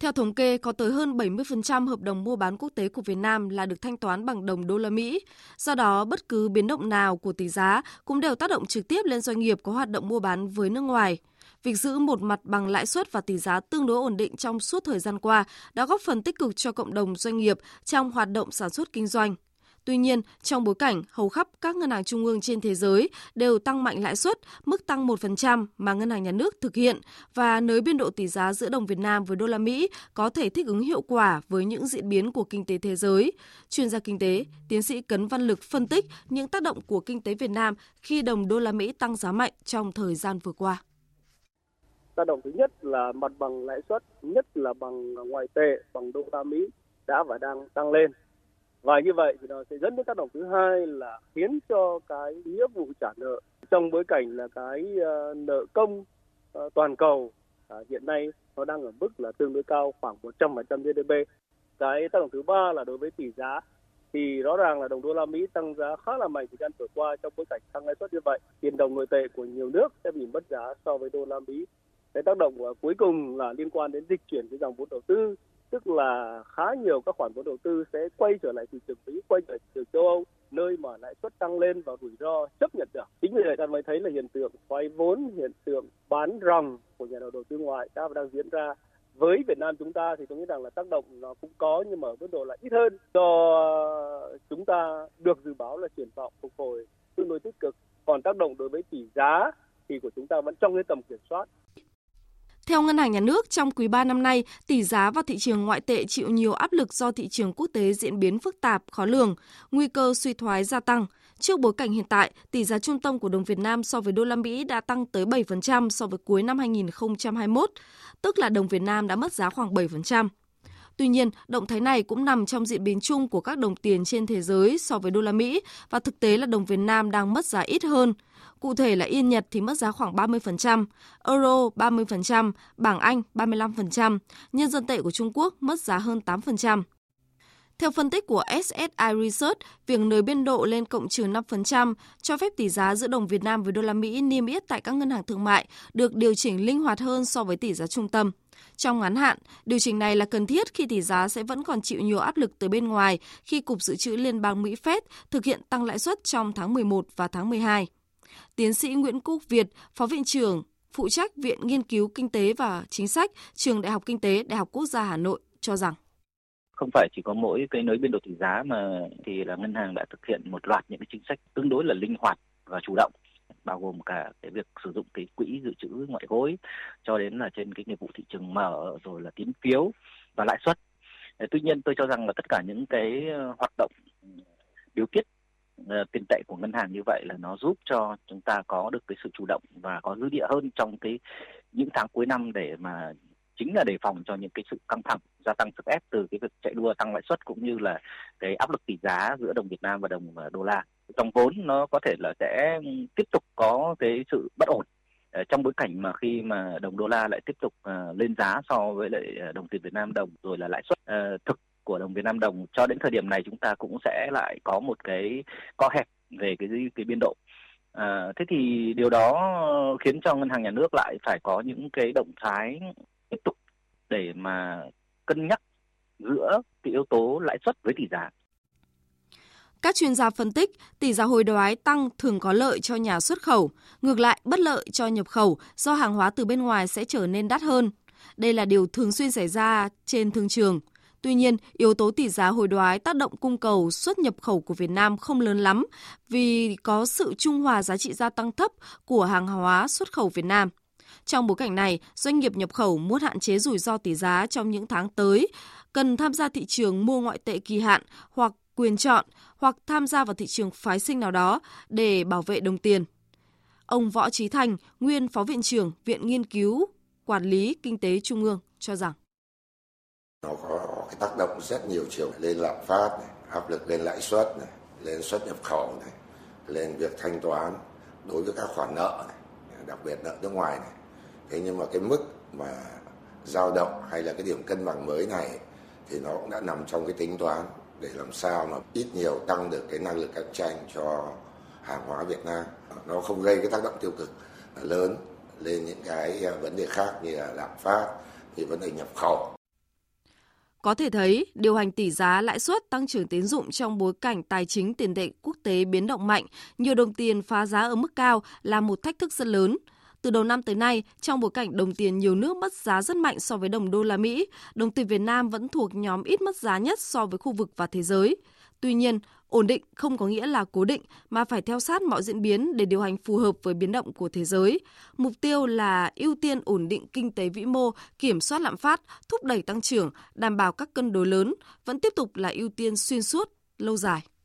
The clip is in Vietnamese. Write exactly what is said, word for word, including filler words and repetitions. Theo thống kê, có tới hơn bảy mươi phần trăm hợp đồng mua bán quốc tế của Việt Nam là được thanh toán bằng đồng đô la Mỹ. Do đó, bất cứ biến động nào của tỷ giá cũng đều tác động trực tiếp lên doanh nghiệp có hoạt động mua bán với nước ngoài. Việc giữ một mặt bằng lãi suất và tỷ giá tương đối ổn định trong suốt thời gian qua đã góp phần tích cực cho cộng đồng doanh nghiệp trong hoạt động sản xuất kinh doanh. Tuy nhiên, trong bối cảnh hầu khắp các ngân hàng trung ương trên thế giới đều tăng mạnh lãi suất, mức tăng một phần trăm mà ngân hàng nhà nước thực hiện và nới biên độ tỷ giá giữa đồng Việt Nam với đô la Mỹ có thể thích ứng hiệu quả với những diễn biến của kinh tế thế giới. Chuyên gia kinh tế, tiến sĩ Cấn Văn Lực phân tích những tác động của kinh tế Việt Nam khi đồng đô la Mỹ tăng giá mạnh trong thời gian vừa qua. Tác động thứ nhất là mặt bằng lãi suất, nhất là bằng ngoại tệ, bằng đô la Mỹ đã và đang tăng lên. Và như vậy thì nó sẽ dẫn đến tác động thứ hai là khiến cho cái nghĩa vụ trả nợ trong bối cảnh là cái nợ công toàn cầu hiện nay nó đang ở mức là tương đối cao, khoảng một trăm phần trăm giê đê pê. Cái tác động thứ ba là đối với tỷ giá thì rõ ràng là đồng đô la Mỹ tăng giá khá là mạnh thời gian vừa qua trong bối cảnh tăng lãi suất như vậy, tiền đồng nội tệ của nhiều nước sẽ bị mất giá so với đô la Mỹ. Cái tác động cuối cùng là liên quan đến dịch chuyển cái dòng vốn đầu tư, tức là khá nhiều các khoản vốn đầu tư sẽ quay trở lại thị trường Mỹ, quay trở lại thị trường châu Âu, nơi mà lãi suất tăng lên và rủi ro chấp nhận được. Chính vì vậy ta mới thấy là hiện tượng thoái vốn, hiện tượng bán ròng của nhà đầu tư ngoại đã và đang diễn ra. Với Việt Nam chúng ta thì tôi nghĩ rằng là tác động nó cũng có nhưng mà ở mức độ là ít hơn, do chúng ta được dự báo là triển vọng phục hồi tương đối tích cực. Còn tác động đối với tỷ giá thì của chúng ta vẫn trong cái tầm kiểm soát. Theo Ngân hàng Nhà nước, trong quý ba năm nay, tỷ giá và thị trường ngoại tệ chịu nhiều áp lực do thị trường quốc tế diễn biến phức tạp, khó lường, nguy cơ suy thoái gia tăng. Trước bối cảnh hiện tại, tỷ giá trung tâm của đồng Việt Nam so với đô la Mỹ đã tăng tới bảy phần trăm so với cuối năm hai nghìn không trăm hai mươi mốt, tức là đồng Việt Nam đã mất giá khoảng bảy phần trăm. Tuy nhiên, động thái này cũng nằm trong diễn biến chung của các đồng tiền trên thế giới so với đô la Mỹ và thực tế là đồng Việt Nam đang mất giá ít hơn. Cụ thể là Yên Nhật thì mất giá khoảng ba mươi phần trăm, Euro ba mươi phần trăm, Bảng Anh ba mươi lăm phần trăm, Nhân dân tệ của Trung Quốc mất giá hơn tám phần trăm. Theo phân tích của ét ét i Research, việc nới biên độ lên cộng trừ năm phần trăm cho phép tỷ giá giữa đồng Việt Nam với đô la Mỹ niêm yết tại các ngân hàng thương mại được điều chỉnh linh hoạt hơn so với tỷ giá trung tâm. Trong ngắn hạn, điều chỉnh này là cần thiết khi tỷ giá sẽ vẫn còn chịu nhiều áp lực từ bên ngoài khi Cục Dự trữ Liên bang Mỹ Fed thực hiện tăng lãi suất trong tháng mười một và tháng mười hai. Tiến sĩ Nguyễn Quốc Việt, Phó Viện trưởng, phụ trách Viện Nghiên cứu Kinh tế và Chính sách, Trường Đại học Kinh tế, Đại học Quốc gia Hà Nội cho rằng không phải chỉ có mỗi cái nới biên độ tỷ giá mà thì là ngân hàng đã thực hiện một loạt những cái chính sách tương đối là linh hoạt và chủ động, bao gồm cả cái việc sử dụng cái quỹ dự trữ ngoại hối cho đến là trên cái nghiệp vụ thị trường mở rồi là tín phiếu và lãi suất. Tuy nhiên tôi cho rằng là tất cả những cái hoạt động điều tiết tiền tệ của ngân hàng như vậy là nó giúp cho chúng ta có được cái sự chủ động và có dư địa hơn trong cái những tháng cuối năm để mà chính là đề phòng cho những cái sự căng thẳng gia tăng sức ép từ cái việc chạy đua tăng lãi suất cũng như là cái áp lực tỷ giá giữa đồng Việt Nam và đồng đô la. Dòng vốn nó có thể là sẽ tiếp tục có cái sự bất ổn trong bối cảnh mà khi mà đồng đô la lại tiếp tục lên giá so với lại đồng tiền Việt Nam đồng rồi là lãi suất thực của đồng Việt Nam đồng cho đến thời điểm này chúng ta cũng sẽ lại có một cái co hẹp về cái cái biên độ. À, thế thì điều đó khiến cho ngân hàng nhà nước lại phải có những cái động thái tiếp tục để mà cân nhắc giữa cái yếu tố lãi suất với tỷ giá. Các chuyên gia phân tích, tỷ giá hối đoái tăng thường có lợi cho nhà xuất khẩu, ngược lại bất lợi cho nhập khẩu do hàng hóa từ bên ngoài sẽ trở nên đắt hơn. Đây là điều thường xuyên xảy ra trên thương trường. Tuy nhiên, yếu tố tỷ giá hối đoái tác động cung cầu xuất nhập khẩu của Việt Nam không lớn lắm vì có sự trung hòa giá trị gia tăng thấp của hàng hóa xuất khẩu Việt Nam. Trong bối cảnh này, doanh nghiệp nhập khẩu muốn hạn chế rủi ro tỷ giá trong những tháng tới, cần tham gia thị trường mua ngoại tệ kỳ hạn hoặc quyền chọn hoặc tham gia vào thị trường phái sinh nào đó để bảo vệ đồng tiền. Ông Võ Chí Thành, nguyên Phó Viện trưởng Viện Nghiên cứu Quản lý Kinh tế Trung ương cho rằng nó có cái tác động rất nhiều chiều lên lạm phát, này, áp lực lên lãi suất, này, lên xuất nhập khẩu, này, lên việc thanh toán đối với các khoản nợ, này, đặc biệt nợ nước ngoài. Này. Thế nhưng mà cái mức mà dao động hay là cái điểm cân bằng mới này thì nó cũng đã nằm trong cái tính toán để làm sao mà ít nhiều tăng được cái năng lực cạnh tranh cho hàng hóa Việt Nam. Nó không gây cái tác động tiêu cực lớn lên những cái vấn đề khác như là lạm phát, như vấn đề nhập khẩu. Có thể thấy, điều hành tỷ giá, lãi suất, tăng trưởng tín dụng trong bối cảnh tài chính tiền tệ quốc tế biến động mạnh, nhiều đồng tiền phá giá ở mức cao là một thách thức rất lớn. Từ đầu năm tới nay, trong bối cảnh đồng tiền nhiều nước mất giá rất mạnh so với đồng đô la Mỹ, đồng tiền Việt Nam vẫn thuộc nhóm ít mất giá nhất so với khu vực và thế giới. Tuy nhiên, ổn định không có nghĩa là cố định mà phải theo sát mọi diễn biến để điều hành phù hợp với biến động của thế giới. Mục tiêu là ưu tiên ổn định kinh tế vĩ mô, kiểm soát lạm phát, thúc đẩy tăng trưởng, đảm bảo các cân đối lớn vẫn tiếp tục là ưu tiên xuyên suốt, lâu dài.